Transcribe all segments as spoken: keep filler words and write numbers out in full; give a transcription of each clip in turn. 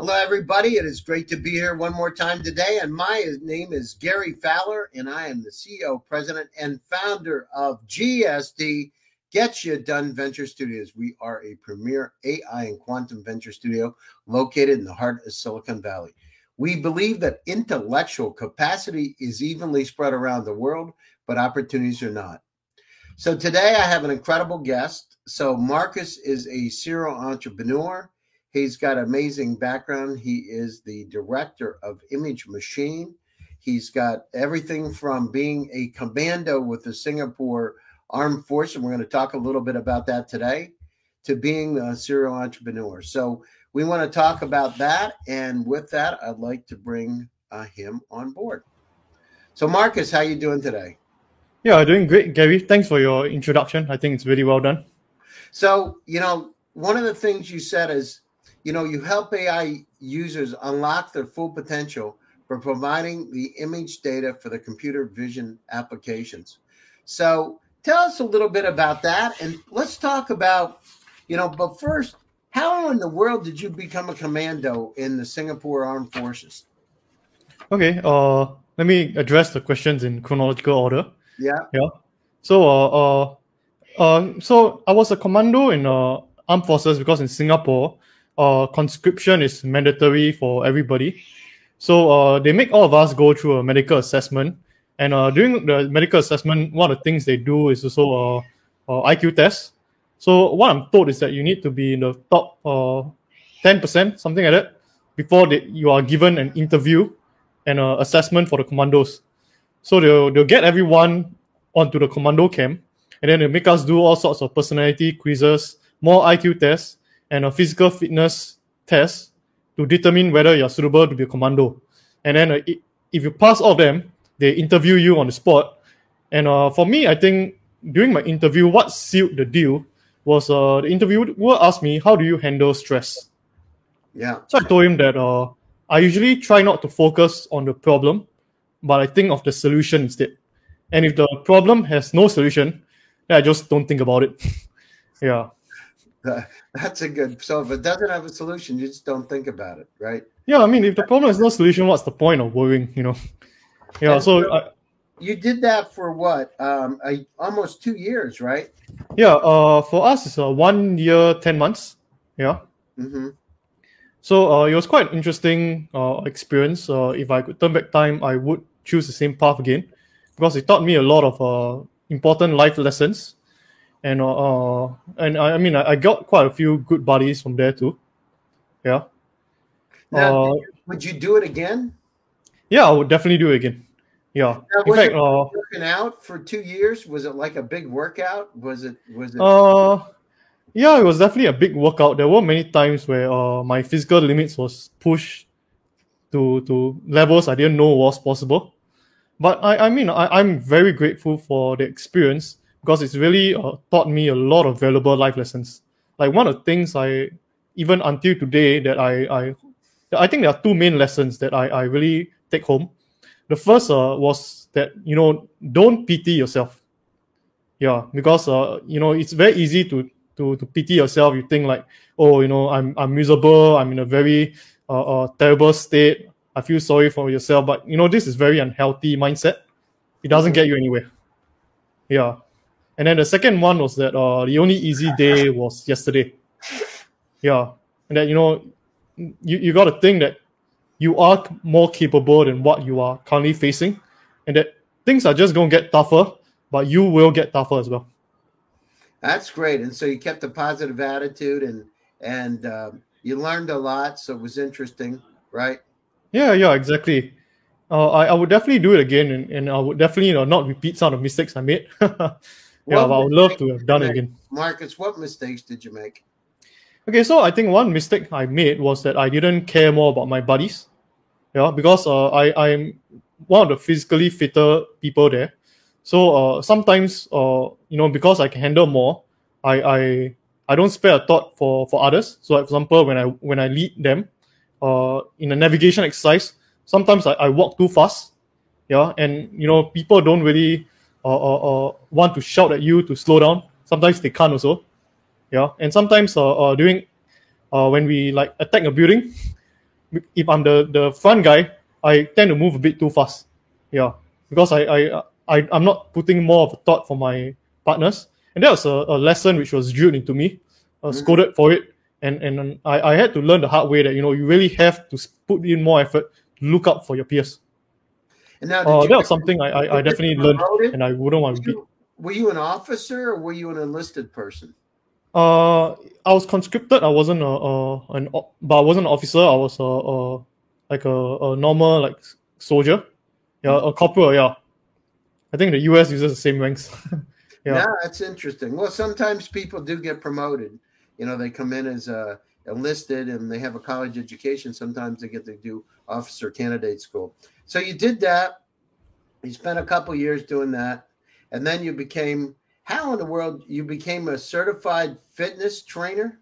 Hello, everybody. It is great to be here one more time today. And my name is Gary Fowler, and I am the C E O, president, and founder of G S T Get You Done Venture Studios. We are a premier A I and quantum venture studio located in the heart of Silicon Valley. We believe that intellectual capacity is evenly spread around the world, but opportunities are not. So today I have an incredible guest. So Marcus is a serial entrepreneur. He's got an amazing background. He is the director of Image Machine. He's got everything from being a commando with the Singapore Armed Forces, and we're going to talk a little bit about that today, to being a serial entrepreneur. So we want to talk about that. And with that, I'd like to bring uh, him on board. So Marcus, how are you doing today? Yeah, doing great, Gary. Thanks for your introduction. I think it's really well done. So, you know, one of the things you said is, you know, you help A I users unlock their full potential for providing the image data for the computer vision applications. So tell us a little bit about that. And let's talk about, you know, but first, how in the world did you become a commando in the Singapore Armed Forces? Okay, uh, let me address the questions in chronological order. Yeah. Yeah. So, uh, uh, uh, so I was a commando in uh, Armed Forces because in Singapore, uh, conscription is mandatory for everybody. So uh, they make all of us go through a medical assessment. And uh, during the medical assessment, one of the things they do is also uh, uh, I Q tests. So what I'm told is that you need to be in the top uh, ten percent, something like that, before they, you are given an interview and an assessment for the commandos. So they'll, they'll get everyone onto the commando camp, and then they make us do all sorts of personality quizzes, more I Q tests, and a physical fitness test to determine whether you're suitable to be a commando. And then uh, if you pass all of them, they interview you on the spot. And uh, for me, I think during my interview, what sealed the deal was uh, the interviewer asked me, how do you handle stress? Yeah. So I told him that uh, I usually try not to focus on the problem, but I think of the solution instead. And if the problem has no solution, then I just don't think about it. Yeah. Uh, that's a good, so if it doesn't have a solution, you just don't think about it, right? Yeah, I mean, if the problem has no solution, what's the point of worrying, you know? Yeah, and so... so I, you did that for what? Um, I, almost two years, right? Yeah. Uh, for us, it's uh, one year, ten months. Yeah. Mm-hmm. So uh, it was quite an interesting uh, experience. Uh, if I could turn back time, I would choose the same path again, because it taught me a lot of uh, important life lessons, and uh, uh, and I, I mean, I, I got quite a few good buddies from there too. Yeah. Now, uh, would you do it again? Yeah, I would definitely do it again. Yeah. Now, in fact, it uh, working out for two years, was it like a big workout? Was it? Was it? Uh, yeah, it was definitely a big workout. There were many times where uh, my physical limits was pushed to to levels I didn't know was possible. But I, I mean, I, I'm very grateful for the experience, because it's really uh, taught me a lot of valuable life lessons. Like one of the things I, even until today, that I I, I think there are two main lessons that I, I really take home. The first uh, was that, you know, don't pity yourself. Yeah, because, uh, you know, it's very easy to, to, to pity yourself. You think like, oh, you know, I'm I'm miserable. I'm in a very uh, uh, terrible state. I feel sorry for yourself. But, you know, this is very unhealthy mindset. It doesn't get you anywhere. Yeah. And then the second one was that uh, the only easy day was yesterday. Yeah. And that, you know, you, you got to think that you are more capable than what you are currently facing, and that things are just going to get tougher, but you will get tougher as well. That's great. And so you kept a positive attitude, and and uh, you learned a lot, so it was interesting, right? Yeah, yeah, exactly. Uh, I, I would definitely do it again, and, and I would definitely, you know, not repeat some of the mistakes I made. Yeah, but I would love to have done it again. Marcus, what mistakes did you make? Okay, so I think one mistake I made was that I didn't care more about my buddies. Yeah, because uh, I, I'm one of the physically fitter people there. So uh, sometimes, uh, you know, because I can handle more, I, I I don't spare a thought for, for others. So, for example, when I when I lead them uh, in a navigation exercise, sometimes I, I walk too fast. Yeah, and, you know, people don't really uh, uh, uh, want to shout at you to slow down. Sometimes they can't also. Yeah, and sometimes uh, uh, during uh, when we, like, attack a building, if I'm the, the front guy, I tend to move a bit too fast. Yeah, because I, I, I, I'm not putting more of a thought for my partners. And that was a, a lesson which was drilled into me, uh, mm-hmm. scolded for it. And and I, I had to learn the hard way that, you know, you really have to put in more effort, look out for your peers. And now, did uh, you, that was something I, I, I definitely learned, and I wouldn't want to be. Were you an officer or were you an enlisted person? Uh, I was conscripted. I wasn't a, a an but I wasn't an officer. I was a, a like a, a normal like soldier, yeah, a corporal. Yeah, I think the U S uses the same ranks. Yeah, now, that's interesting. Well, sometimes people do get promoted. You know, they come in as uh, enlisted and they have a college education. Sometimes they get to do officer candidate school. So you did that. You spent a couple years doing that. And then you became, how in the world, you became a certified fitness trainer?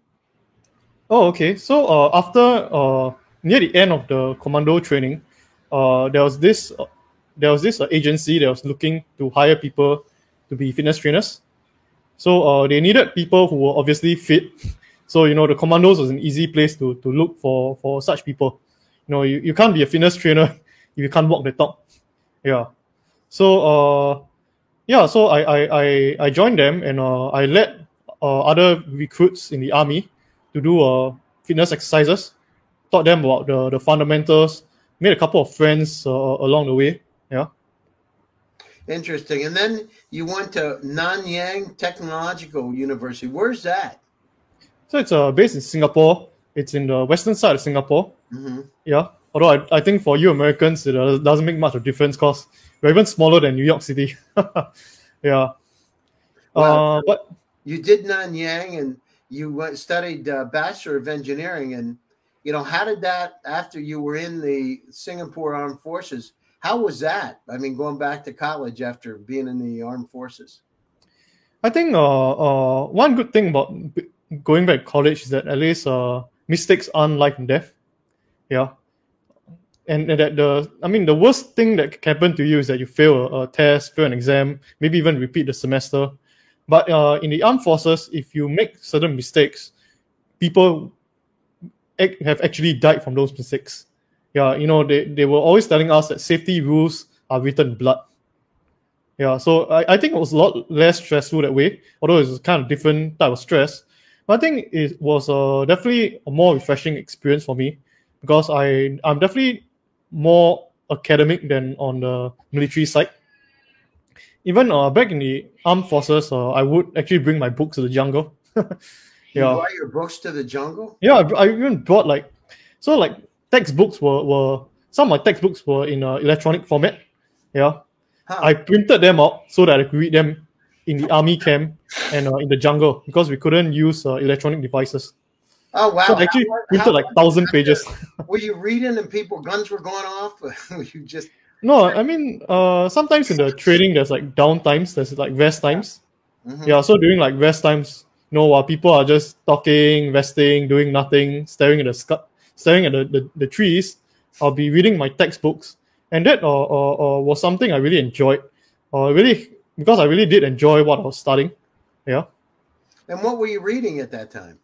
Oh, okay. So uh, after, uh, near the end of the commando training, uh, there was this, uh, there was this uh, agency that was looking to hire people to be fitness trainers. So uh, they needed people who were obviously fit. So, you know, the commandos was an easy place to to look for, for such people. You know, you, you can't be a fitness trainer if you can't walk the talk. Yeah. So, uh, yeah, so I, I, I, I joined them and uh, I led uh, other recruits in the army to do uh, fitness exercises, taught them about the, the fundamentals, made a couple of friends uh, along the way. Yeah. Interesting. And then you went to Nanyang Technological University. Where's that? So it's uh, based in Singapore. It's in the western side of Singapore. Mm-hmm. Yeah. Although I, I think for you Americans, it uh, doesn't make much of a difference because we're even smaller than New York City. Yeah. Well, uh, but you did Nanyang and you went, studied uh, Bachelor of Engineering. And, you know, how did that, after you were in the Singapore Armed Forces, how was that? I mean, going back to college after being in the armed forces. I think uh, uh, one good thing about going back to college is that at least uh, mistakes aren't life and death. Yeah. And, and that the, I mean, the worst thing that can happen to you is that you fail a, a test, fail an exam, maybe even repeat the semester. But uh, in the armed forces, if you make certain mistakes, people act, have actually died from those mistakes. Yeah, you know, they, they were always telling us that safety rules are written in blood. Yeah, so I, I think it was a lot less stressful that way, although it was kind of different type of stress. But I think it was uh, definitely a more refreshing experience for me because I, I'm definitely more academic than on the military side. Even uh, back in the armed forces, uh, I would actually bring my books to the jungle. Yeah. You brought your books to the jungle? Yeah, I, I even brought like... So like... Textbooks were, were some of my textbooks were in uh, electronic format. Yeah, huh. I printed them out so that I could read them in the army camp and uh, in the jungle because we couldn't use uh, electronic devices. Oh wow! So I actually how, printed how, like thousand pages. Were you reading and people guns were going off? Were you just no. I mean, uh, sometimes in the training there's like down times, there's like rest times. Mm-hmm. Yeah, so during like rest times, you know, while people are just talking, resting, doing nothing, staring at the sky. Staring at the, the, the trees, I'll be reading my textbooks. And that uh, uh, uh, was something I really enjoyed. Uh, really, because I really did enjoy what I was studying. Yeah. And what were you reading at that time?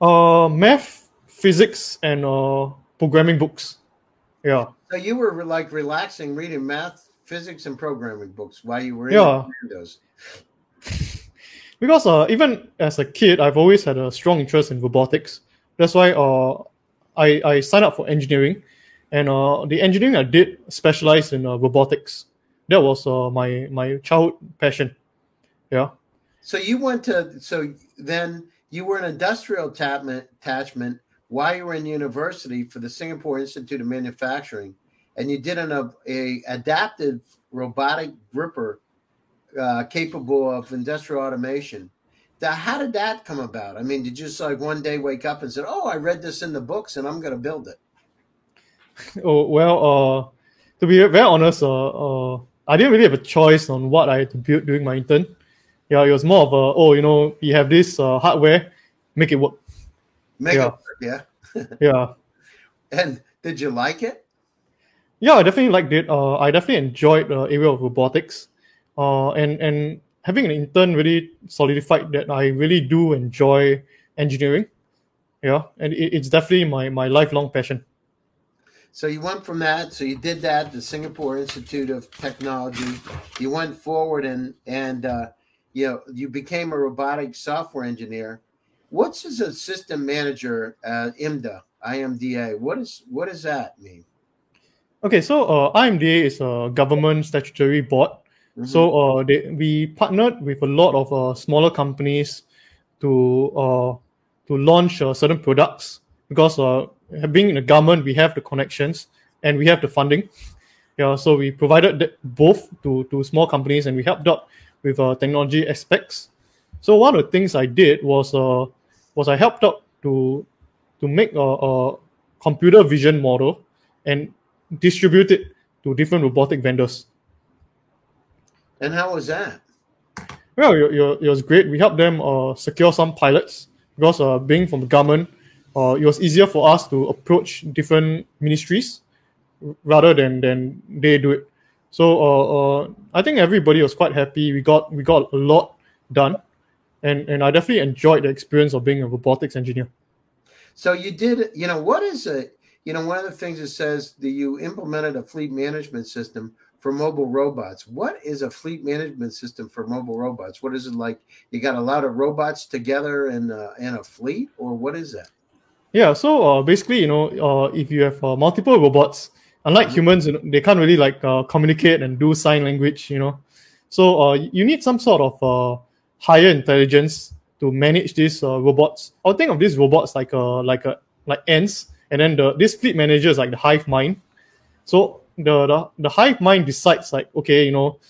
Uh, math, physics, and uh, programming books. Yeah. So you were like relaxing, reading math, physics, and programming books while you were in yeah. those. Because uh, even as a kid, I've always had a strong interest in robotics. That's why... Uh, I, I signed up for engineering, and uh, the engineering I did specialized in uh, robotics. That was uh, my my childhood passion. Yeah. So you went to so then you were an industrial attachment while you were in university for the Singapore Institute of Manufacturing, and you did an a, a adaptive robotic gripper uh, capable of industrial automation. Now, how did that come about? I mean, did you just like one day wake up and said, oh, I read this in the books and I'm going to build it? Oh, well, uh, to be very honest, uh, uh, I didn't really have a choice on what I had to build during my intern. Yeah, it was more of a, oh, you know, you have this uh, hardware, make it work. Make yeah. it work, yeah. Yeah. And did you like it? Yeah, I definitely liked it. Uh, I definitely enjoyed the area of robotics. Uh, and and... Having an intern really solidified that I really do enjoy engineering. Yeah, and it, it's definitely my, my lifelong passion. So you went from that, so you did that, the Singapore Institute of Technology. You went forward and, and uh, you know, you became a robotic software engineer. What's as a system manager at IMDA, I M D A? What is what does that mean? Okay, so uh, I M D A is a government statutory board. Mm-hmm. So uh, they, we partnered with a lot of uh, smaller companies to uh, to launch uh, certain products because uh, being in the government, we have the connections and we have the funding. Yeah, so we provided that both to, to small companies and we helped out with uh, technology aspects. So one of the things I did was uh, was I helped out to to make a, a computer vision model and distribute it to different robotic vendors. And how was that? Well, it, it, it was great. We helped them uh, secure some pilots because uh, being from the government, uh, it was easier for us to approach different ministries rather than, than they do it. So uh, uh, I think everybody was quite happy. We got we got a lot done, and, and I definitely enjoyed the experience of being a robotics engineer. So you did, you know, what is a, you know, one of the things it says that you implemented a fleet management system for mobile robots. What is a fleet management system for mobile robots? What is it like? You got a lot of robots together in a, in a fleet, or what is that? Yeah, so uh, basically, you know, uh, if you have uh, multiple robots, unlike mm-hmm. humans, you know, they can't really like uh, communicate and do sign language, you know. So uh, you need some sort of uh, higher intelligence to manage these uh, robots. I'll think of these robots like a, like a, like ants, and then the this fleet manager is like the hive mind. So The, the the hive mind decides like, okay, you know,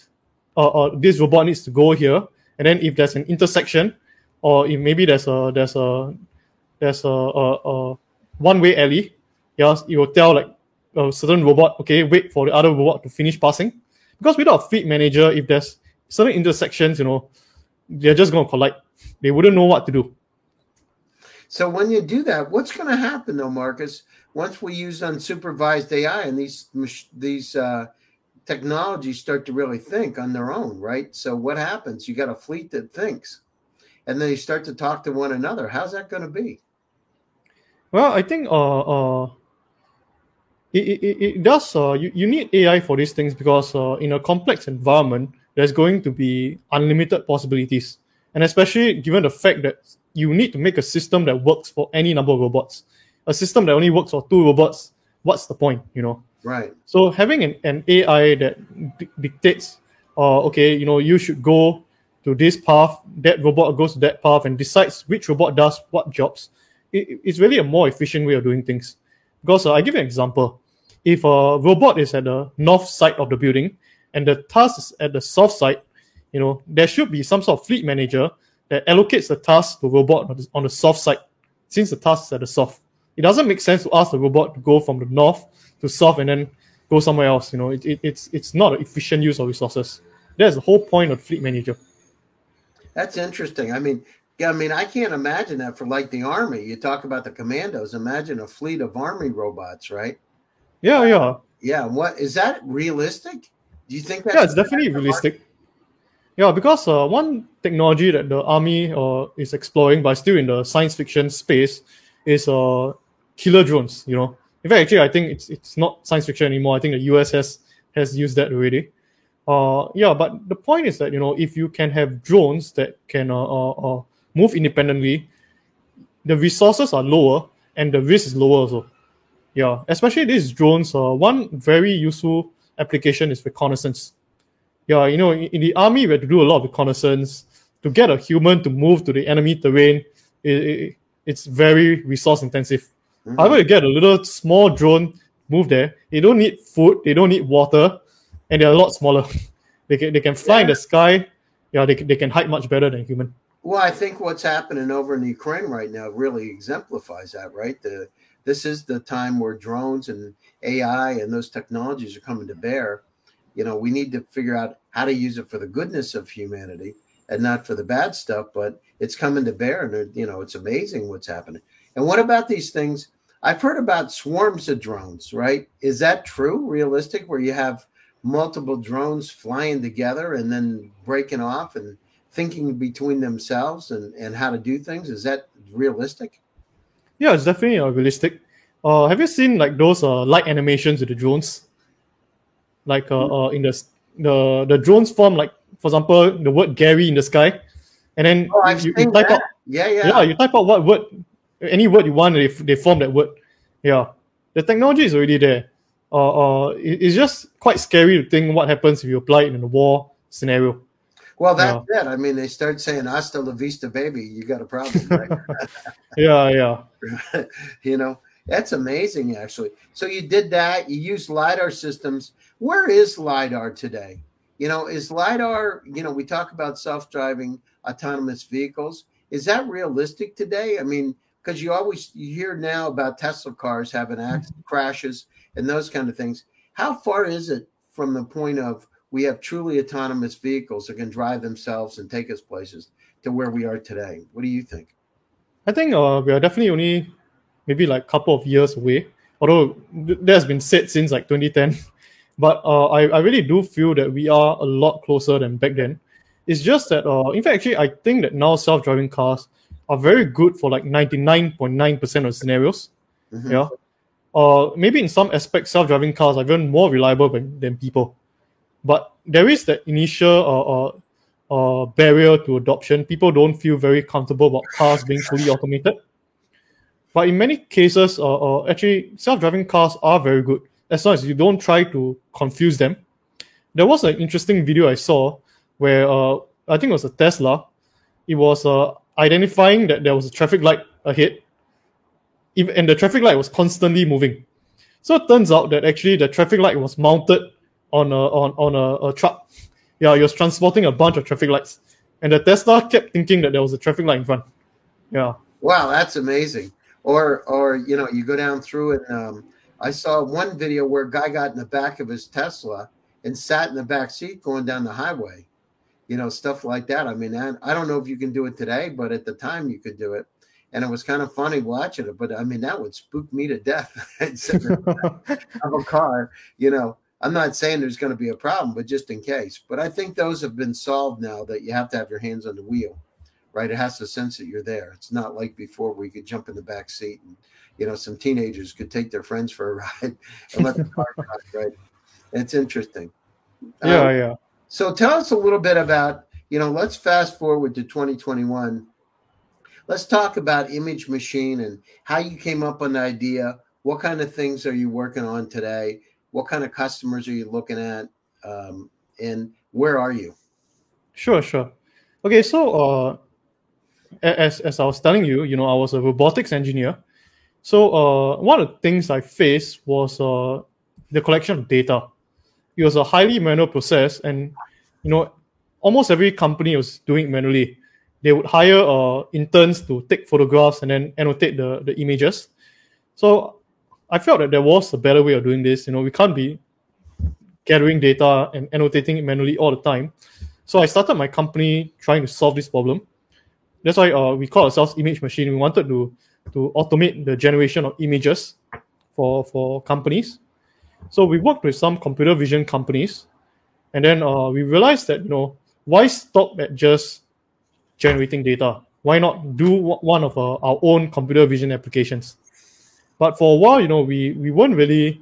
uh, uh, this robot needs to go here, and then if there's an intersection, or if maybe there's a there's a there's a, a, a one-way alley, yeah, it will tell like a certain robot, okay, wait for the other robot to finish passing, because without a fleet manager, if there's certain intersections, you know, they're just gonna collide. They wouldn't know what to do. So when you do that, what's going to happen though, Marcus? Once we use unsupervised A I and these these uh, technologies start to really think on their own, right? So what happens? You got a fleet that thinks, and then you start to talk to one another. How's that going to be? Well, I think uh, uh, it, it it does. Uh, you you need A I for these things because uh, in a complex environment, there's going to be unlimited possibilities, and especially given the fact that you need to make a system that works for any number of robots. A system that only works for two robots, what's the point, you know? Right. So having an, an A I that d- dictates, uh, okay, you know, you should go to this path, that robot goes to that path, and decides which robot does what jobs, it, it's really a more efficient way of doing things. Because uh, I give you an example. If a robot is at the north side of the building, and the task is at the south side, you know, there should be some sort of fleet manager that allocates the task to robot on the soft side, since the task is at the soft. It doesn't make sense to ask the robot to go from the north to south and then go somewhere else. You know, it, it, it's it's not an efficient use of resources. That's the whole point of fleet manager. That's interesting. I mean, I mean, I can't imagine that for like the army. You talk about the commandos. Imagine a fleet of army robots, right? Yeah, yeah, yeah. What is that realistic? Do you think that? Yeah, it's definitely realistic. Yeah, because uh, one technology that the army uh, is exploring, but still in the science fiction space, is uh, killer drones. You know, in fact, actually, I think it's it's not science fiction anymore. I think the U S has, has used that already. Uh, yeah, but the point is that, you know, if you can have drones that can uh, uh, uh, move independently, the resources are lower and the risk is lower also. Yeah, especially these drones. Uh, one very useful application is reconnaissance. Yeah, you know, in the army, we had to do a lot of reconnaissance. To get a human to move to the enemy terrain, it, it, it's very resource-intensive. Mm-hmm. However, you get a little small drone move there, they don't need food, they don't need water, and they're a lot smaller. They can they can fly yeah. in the sky. Yeah, they, they can hide much better than human. Well, I think what's happening over in Ukraine right now really exemplifies that, right? The, this is the time where drones and A I and those technologies are coming to bear. You know, we need to figure out how to use it for the goodness of humanity and not for the bad stuff, but it's coming to bear, and, you know, it's amazing what's happening. And what about these things? I've heard about swarms of drones, right? Is that true, realistic, where you have multiple drones flying together and then breaking off and thinking between themselves and, and how to do things? Is that realistic? Yeah, it's definitely uh, realistic. Uh, have you seen like those uh, light animations with the drones? Like uh, uh, in the the the drones form, like for example, the word Gary in the sky, and then oh, you, you type that. out yeah yeah yeah you type out what word, any word you want, they they form that word. Yeah, the technology is already there. Uh, uh, it, it's just quite scary to think what happens if you apply it in a war scenario. Well, that's yeah. it. I mean, they start saying "Hasta la vista, baby." You got a problem, right? yeah, yeah. You know, that's amazing, actually. So you did that. You used LiDAR systems. Where is LiDAR today? You know, is LiDAR? You know, we talk about self-driving autonomous vehicles. Is that realistic today? I mean, because you always you hear now about Tesla cars having accidents, crashes, and those kind of things. How far is it from the point of we have truly autonomous vehicles that can drive themselves and take us places to where we are today? What do you think? I think uh, we are definitely only maybe like a couple of years away, although that's been said since like twenty ten. But uh, I, I really do feel that we are a lot closer than back then. It's just that, uh, in fact, actually, I think that now self-driving cars are very good for like ninety-nine point nine percent of scenarios. Mm-hmm. Yeah, uh, maybe in some aspects, self-driving cars are even more reliable than, than people. But there is that initial uh, uh, uh, barrier to adoption. People don't feel very comfortable about cars being fully automated. But in many cases, uh, uh, actually, self-driving cars are very good as long as you don't try to confuse them. There was an interesting video I saw where uh, I think it was a Tesla. It was uh, identifying that there was a traffic light ahead, and the traffic light was constantly moving. So it turns out that actually the traffic light was mounted on a on, on a, a truck. Yeah, he was transporting a bunch of traffic lights. And the Tesla kept thinking that there was a traffic light in front. Yeah. Wow, that's amazing. Or, or you know, you go down through it. Um, I saw one video where a guy got in the back of his Tesla and sat in the back seat going down the highway. You know, stuff like that. I mean, I, I don't know if you can do it today, but at the time you could do it. And it was kind of funny watching it. But, I mean, that would spook me to death. I'd sit in the back of a car, you know. I'm not saying there's going to be a problem, but just in case. But I think those have been solved now that you have to have your hands on the wheel, right? It has to sense that you're there. It's not like before where you could jump in the back seat and, you know, some teenagers could take their friends for a ride and let the car ride, right? It's interesting. Yeah, um, yeah. So tell us a little bit about, you know, let's fast forward to twenty twenty-one. Let's talk about Image Machine and how you came up with an idea. What kind of things are you working on today? What kind of customers are you looking at, um, and where are you? Sure, sure. Okay, so uh, as as I was telling you, you know, I was a robotics engineer. So uh, one of the things I faced was uh, the collection of data. It was a highly manual process, and you know, almost every company was doing it manually. They would hire uh, interns to take photographs and then annotate the, the images. So I felt that there was a better way of doing this. You know, we can't be gathering data and annotating it manually all the time. So I started my company trying to solve this problem. That's why uh, we call ourselves Image Machine. We wanted to, to automate the generation of images for, for companies. So we worked with some computer vision companies. And then uh, we realized that, you know, why stop at just generating data? Why not do one of uh, our own computer vision applications? But for a while, you know, we, we weren't really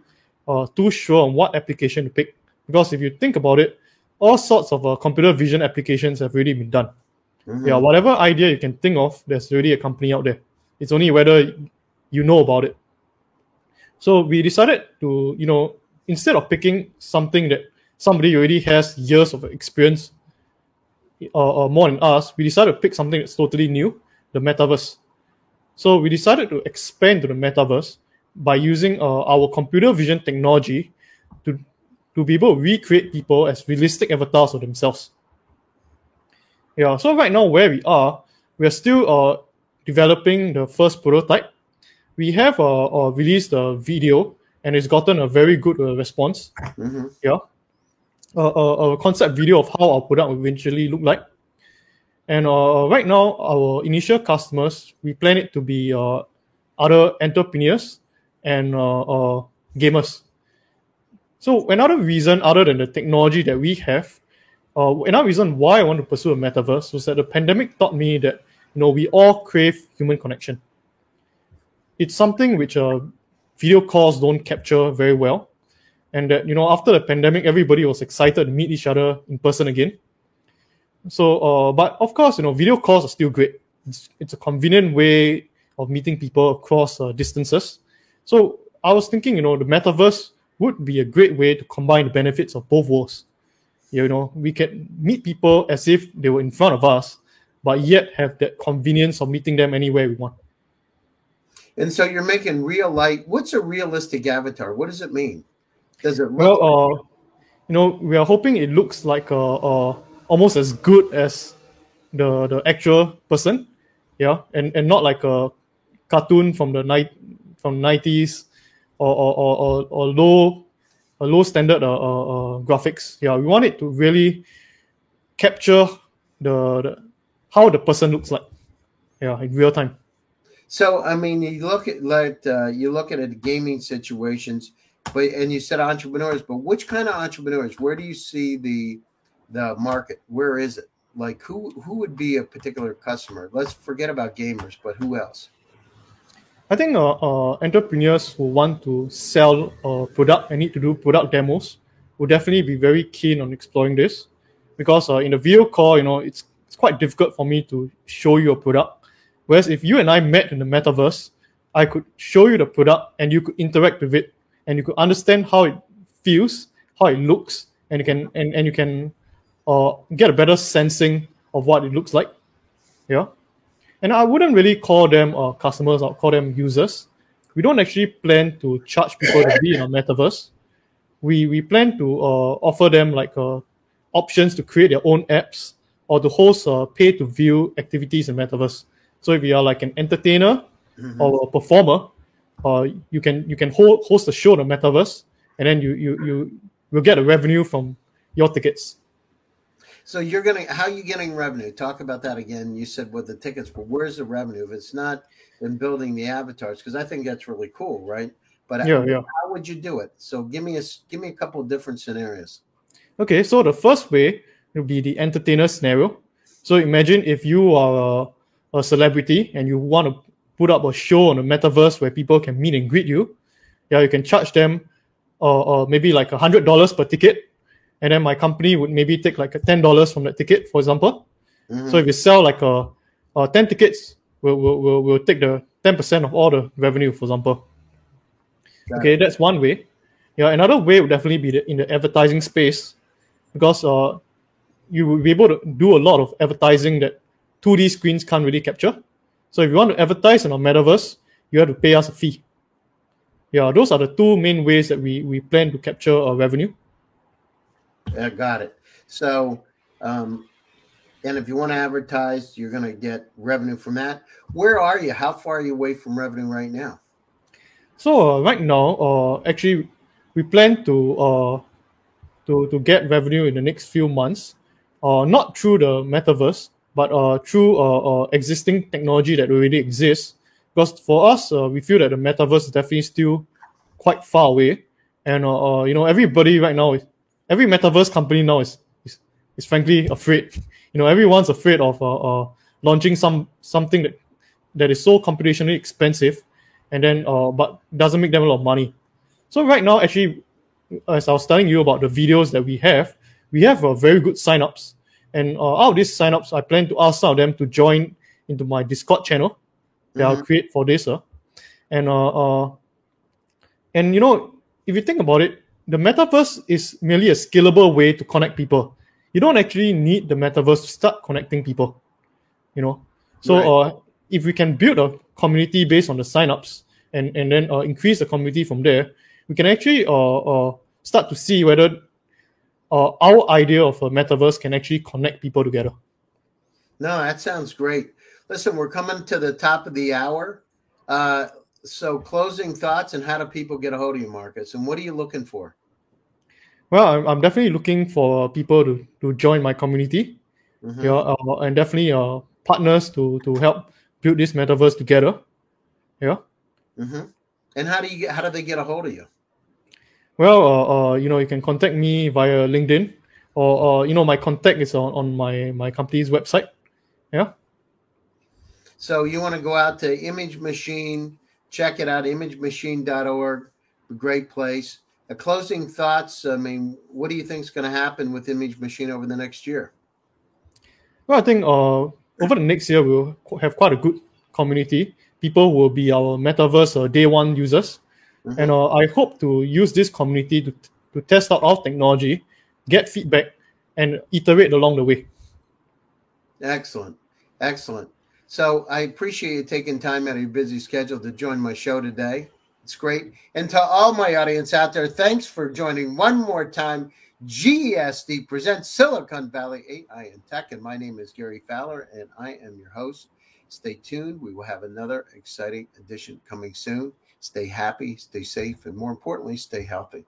uh, too sure on what application to pick. Because if you think about it, all sorts of uh, computer vision applications have already been done. Mm-hmm. Yeah, whatever idea you can think of, there's already a company out there. It's only whether you know about it. So we decided to, you know, instead of picking something that somebody already has years of experience uh, or more than us, we decided to pick something that's totally new, the metaverse. So we decided to expand to the metaverse by using uh, our computer vision technology to, to be able to recreate people as realistic avatars of themselves. Yeah. So right now where we are, we are still uh, developing the first prototype. We have uh, uh, released a video and it's gotten a very good uh, response. Mm-hmm. Yeah. Uh, uh, a concept video of how our product will eventually look like. And uh, right now, our initial customers, we plan it to be uh, other entrepreneurs and uh, uh, gamers. So another reason, other than the technology that we have, uh, another reason why I want to pursue a metaverse was that the pandemic taught me that, you know, we all crave human connection. It's something which uh, video calls don't capture very well. And that, you know, after the pandemic, everybody was excited to meet each other in person again. So, uh, but of course, you know, video calls are still great. It's, it's a convenient way of meeting people across uh, distances. So I was thinking, you know, the metaverse would be a great way to combine the benefits of both worlds. You know, we can meet people as if they were in front of us, but yet have that convenience of meeting them anywhere we want. And so you're making real life. What's a realistic avatar? What does it mean? Does it look well? Like- uh, you know, we are hoping it looks like a, a almost as good as the the actual person, yeah, and, and not like a cartoon from the night from nineties or or, or, or low a low standard uh, uh, uh, graphics. Yeah, we want it to really capture the, the how the person looks like, yeah, in real time. So I mean, you look at like uh, you look at it, gaming situations, but and you said entrepreneurs, but which kind of entrepreneurs? Where do you see the the market? Where is it? Like who who would be a particular customer? Let's forget about gamers, but who else? I think uh, uh, entrepreneurs who want to sell a product and need to do product demos will definitely be very keen on exploring this, because uh, in the video call, you know, it's it's quite difficult for me to show you a product. Whereas if you and I met in the metaverse, I could show you the product and you could interact with it and you could understand how it feels, how it looks, and you can and, and you can uh, get a better sensing of what it looks like. Yeah. And I wouldn't really call them uh, customers. I'll call them users. We don't actually plan to charge people to be in our metaverse. We we plan to uh, offer them like uh, options to create their own apps or to host uh, pay-to-view activities in metaverse. So if you are like an entertainer mm-hmm. or a performer, uh, you can you can hold, host a show in the metaverse, and then you you you will get a revenue from your tickets. So you're going to, how are you getting revenue? Talk about that again. You said what the tickets were. Where's the revenue? If it's not in building the avatars, because I think that's really cool, right? But yeah, how, yeah. how would you do it? So give me a, give me a couple of different scenarios. Okay, so the first way would be the entertainer scenario. So imagine if you are a, a celebrity and you want to put up a show on the metaverse where people can meet and greet you. Yeah, you can charge them uh, uh, maybe like one hundred dollars per ticket. And then my company would maybe take like ten dollars from that ticket, for example. Mm-hmm. So if you sell like a, a ten tickets, we'll, we'll, we'll take the ten percent of all the revenue, for example. Got okay, it. That's one way. Yeah, another way would definitely be the, in the advertising space, because uh, you will be able to do a lot of advertising that two D screens can't really capture. So if you want to advertise in our metaverse, you have to pay us a fee. Yeah, those are the two main ways that we, we plan to capture our revenue. I got it. So, um, and if you want to advertise, you're going to get revenue from that. Where are you? How far are you away from revenue right now? So uh, right now, uh, actually, we plan to uh, to to get revenue in the next few months, uh, not through the metaverse, but uh, through uh, uh, existing technology that already exists. Because for us, uh, we feel that the metaverse is definitely still quite far away, and uh, uh, you know, everybody right now is. Every metaverse company now is, is is frankly afraid. You know, everyone's afraid of uh, uh, launching some something that, that is so computationally expensive, and then uh, but doesn't make them a lot of money. So right now, actually, as I was telling you about the videos that we have, we have uh, very good signups, and uh, out of these signups, I plan to ask some of them to join into my Discord channel that mm-hmm. I'll create for this, uh, and uh, uh, and you know, if you think about it. The metaverse is merely a scalable way to connect people. You don't actually need the metaverse to start connecting people, you know. So right. uh, if we can build a community based on the signups and, and then uh, increase the community from there, we can actually uh, uh, start to see whether uh, our idea of a metaverse can actually connect people together. No, that sounds great. Listen, we're coming to the top of the hour. Uh So closing thoughts, and how do people get a hold of you, Marcus? And what are you looking for? Well, I'm, I'm definitely looking for people to, to join my community, mm-hmm. yeah, uh, and definitely uh, partners to, to help build this metaverse together. Yeah. Mm-hmm. And how do you how do they get a hold of you? Well, uh, uh, you know, you can contact me via LinkedIn, or uh, you know, my contact is on, on my my company's website. Yeah. So you want to go out to Image Machine. Check it out, image machine dot org, a great place. A closing thoughts, I mean, what do you think is going to happen with Image Machine over the next year? Well, I think uh, over the next year, we'll have quite a good community. People will be our Metaverse uh, day one users. Mm-hmm. And uh, I hope to use this community to, to test out our technology, get feedback, and iterate along the way. Excellent. Excellent. So I appreciate you taking time out of your busy schedule to join my show today. It's great. And to all my audience out there, thanks for joining one more time. G S D presents Silicon Valley A I and Tech. And my name is Gary Fowler, and I am your host. Stay tuned. We will have another exciting edition coming soon. Stay happy, stay safe, and more importantly, stay healthy.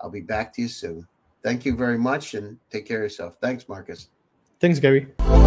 I'll be back to you soon. Thank you very much, and take care of yourself. Thanks, Marcus. Thanks, Gary.